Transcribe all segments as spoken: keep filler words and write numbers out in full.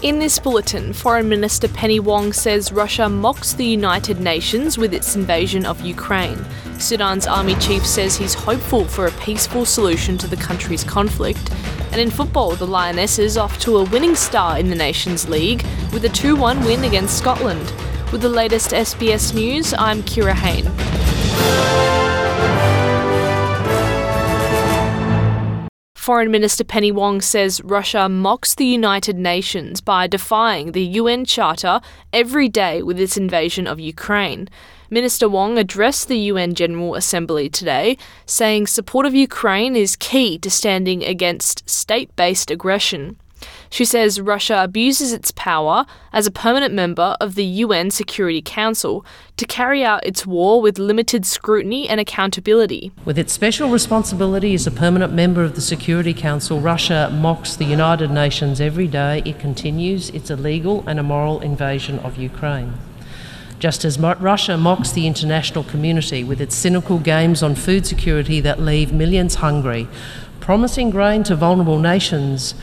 In this bulletin, Foreign Minister Penny Wong says Russia mocks the United Nations with its invasion of Ukraine. Sudan's army chief says he's hopeful for a peaceful solution to the country's conflict. And in football, the Lionesses off to a winning start in the Nations League with a two one win against Scotland. With the latest S B S News, I'm Kira Hain. Foreign Minister Penny Wong says Russia mocks the United Nations by defying the U N Charter every day with its invasion of Ukraine. Minister Wong addressed the U N General Assembly today, saying support of Ukraine is key to standing against state-based aggression. She says Russia abuses its power as a permanent member of the U N Security Council to carry out its war with limited scrutiny and accountability. With its special responsibility as a permanent member of the Security Council, Russia mocks the United Nations every day. It continues its illegal and immoral invasion of Ukraine. Just as Russia mocks the international community with its cynical games on food security that leave millions hungry, promising grain to vulnerable nations,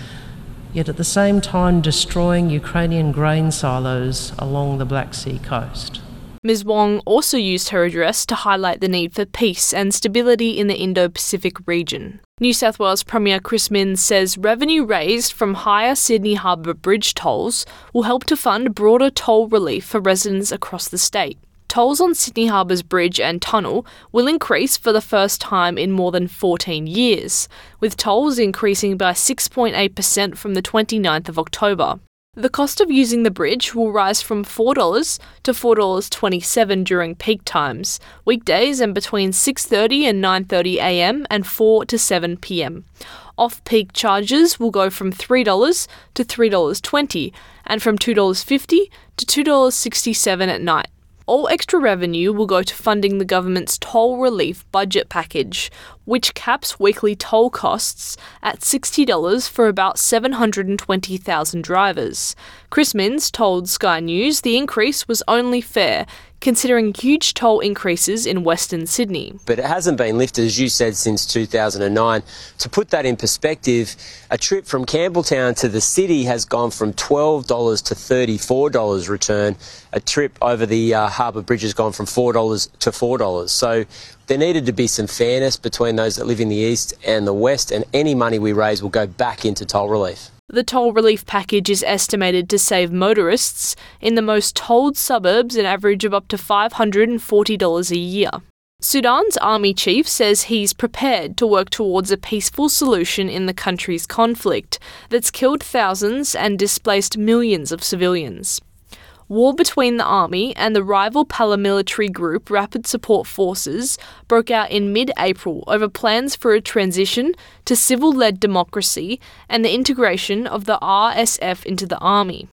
yet at the same time destroying Ukrainian grain silos along the Black Sea coast. Miz Wong also used her address to highlight the need for peace and stability in the Indo-Pacific region. New South Wales Premier Chris Minns says revenue raised from higher Sydney Harbour Bridge tolls will help to fund broader toll relief for residents across the state. Tolls on Sydney Harbour's bridge and tunnel will increase for the first time in more than fourteen years, with tolls increasing by six point eight percent from the twenty-ninth of October. The cost of using the bridge will rise from four dollars to four dollars twenty-seven during peak times, weekdays and between six thirty and nine thirty a m and four to seven p m. Off-peak charges will go from three dollars to three dollars twenty and from two dollars fifty to two dollars sixty-seven at night. All extra revenue will go to funding the government's toll relief budget package, which caps weekly toll costs at sixty dollars for about seven hundred twenty thousand drivers. Chris Minns told Sky News the increase was only fair, considering huge toll increases in Western Sydney. But it hasn't been lifted, as you said, since two thousand nine. To put that in perspective, a trip from Campbelltown to the city has gone from twelve dollars to thirty-four dollars return. A trip over the uh, Harbour Bridge has gone from four dollars to four dollars. So there needed to be some fairness between those that live in the east and the west, and any money we raise will go back into toll relief. The toll relief package is estimated to save motorists in the most tolled suburbs an average of up to five hundred forty dollars a year. Sudan's army chief says he's prepared to work towards a peaceful solution in the country's conflict that's killed thousands and displaced millions of civilians. War between the army and the rival paramilitary group Rapid Support Forces broke out in mid-April over plans for a transition to civil-led democracy and the integration of the R S F into the army.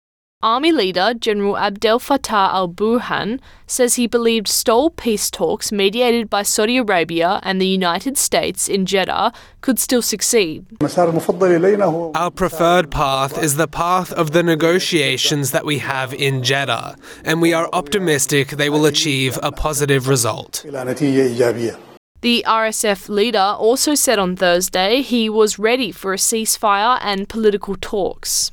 Army leader General Abdel Fattah al-Burhan says he believed stalled peace talks mediated by Saudi Arabia and the United States in Jeddah could still succeed. Our preferred path is the path of the negotiations that we have in Jeddah, and we are optimistic they will achieve a positive result. The R S F leader also said on Thursday he was ready for a ceasefire and political talks.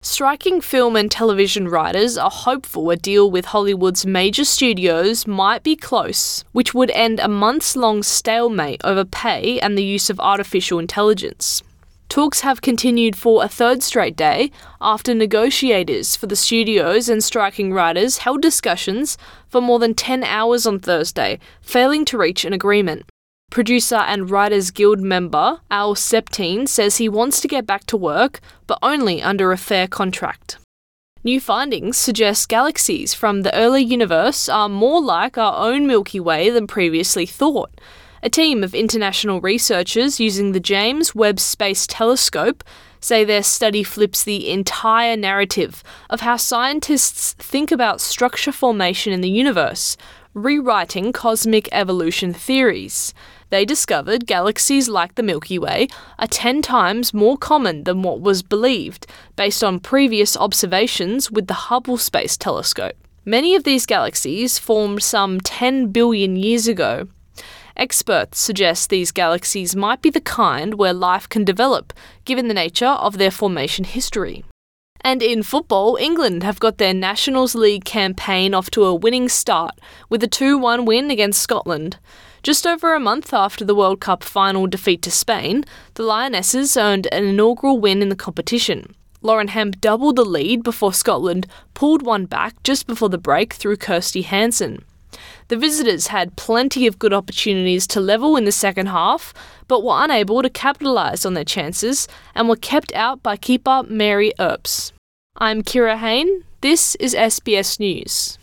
Striking film and television writers are hopeful a deal with Hollywood's major studios might be close, which would end a months-long stalemate over pay and the use of artificial intelligence. Talks have continued for a third straight day after negotiators for the studios and striking writers held discussions for more than ten hours on Thursday, failing to reach an agreement. Producer and Writers Guild member Al Septin says he wants to get back to work, but only under a fair contract. New findings suggest galaxies from the early universe are more like our own Milky Way than previously thought. A team of international researchers using the James Webb Space Telescope say their study flips the entire narrative of how scientists think about structure formation in the universe, rewriting cosmic evolution theories. They discovered galaxies like the Milky Way are ten times more common than what was believed, based on previous observations with the Hubble Space Telescope. Many of these galaxies formed some ten billion years ago. Experts suggest these galaxies might be the kind where life can develop, given the nature of their formation history. And in football, England have got their Nations League campaign off to a winning start with a two one win against Scotland. Just over a month after the World Cup final defeat to Spain, the Lionesses earned an inaugural win in the competition. Lauren Hemp doubled the lead before Scotland pulled one back just before the break through Kirsty Hanson. The visitors had plenty of good opportunities to level in the second half, but were unable to capitalise on their chances and were kept out by keeper Mary Earps. I'm Kira Hain. This is S B S News.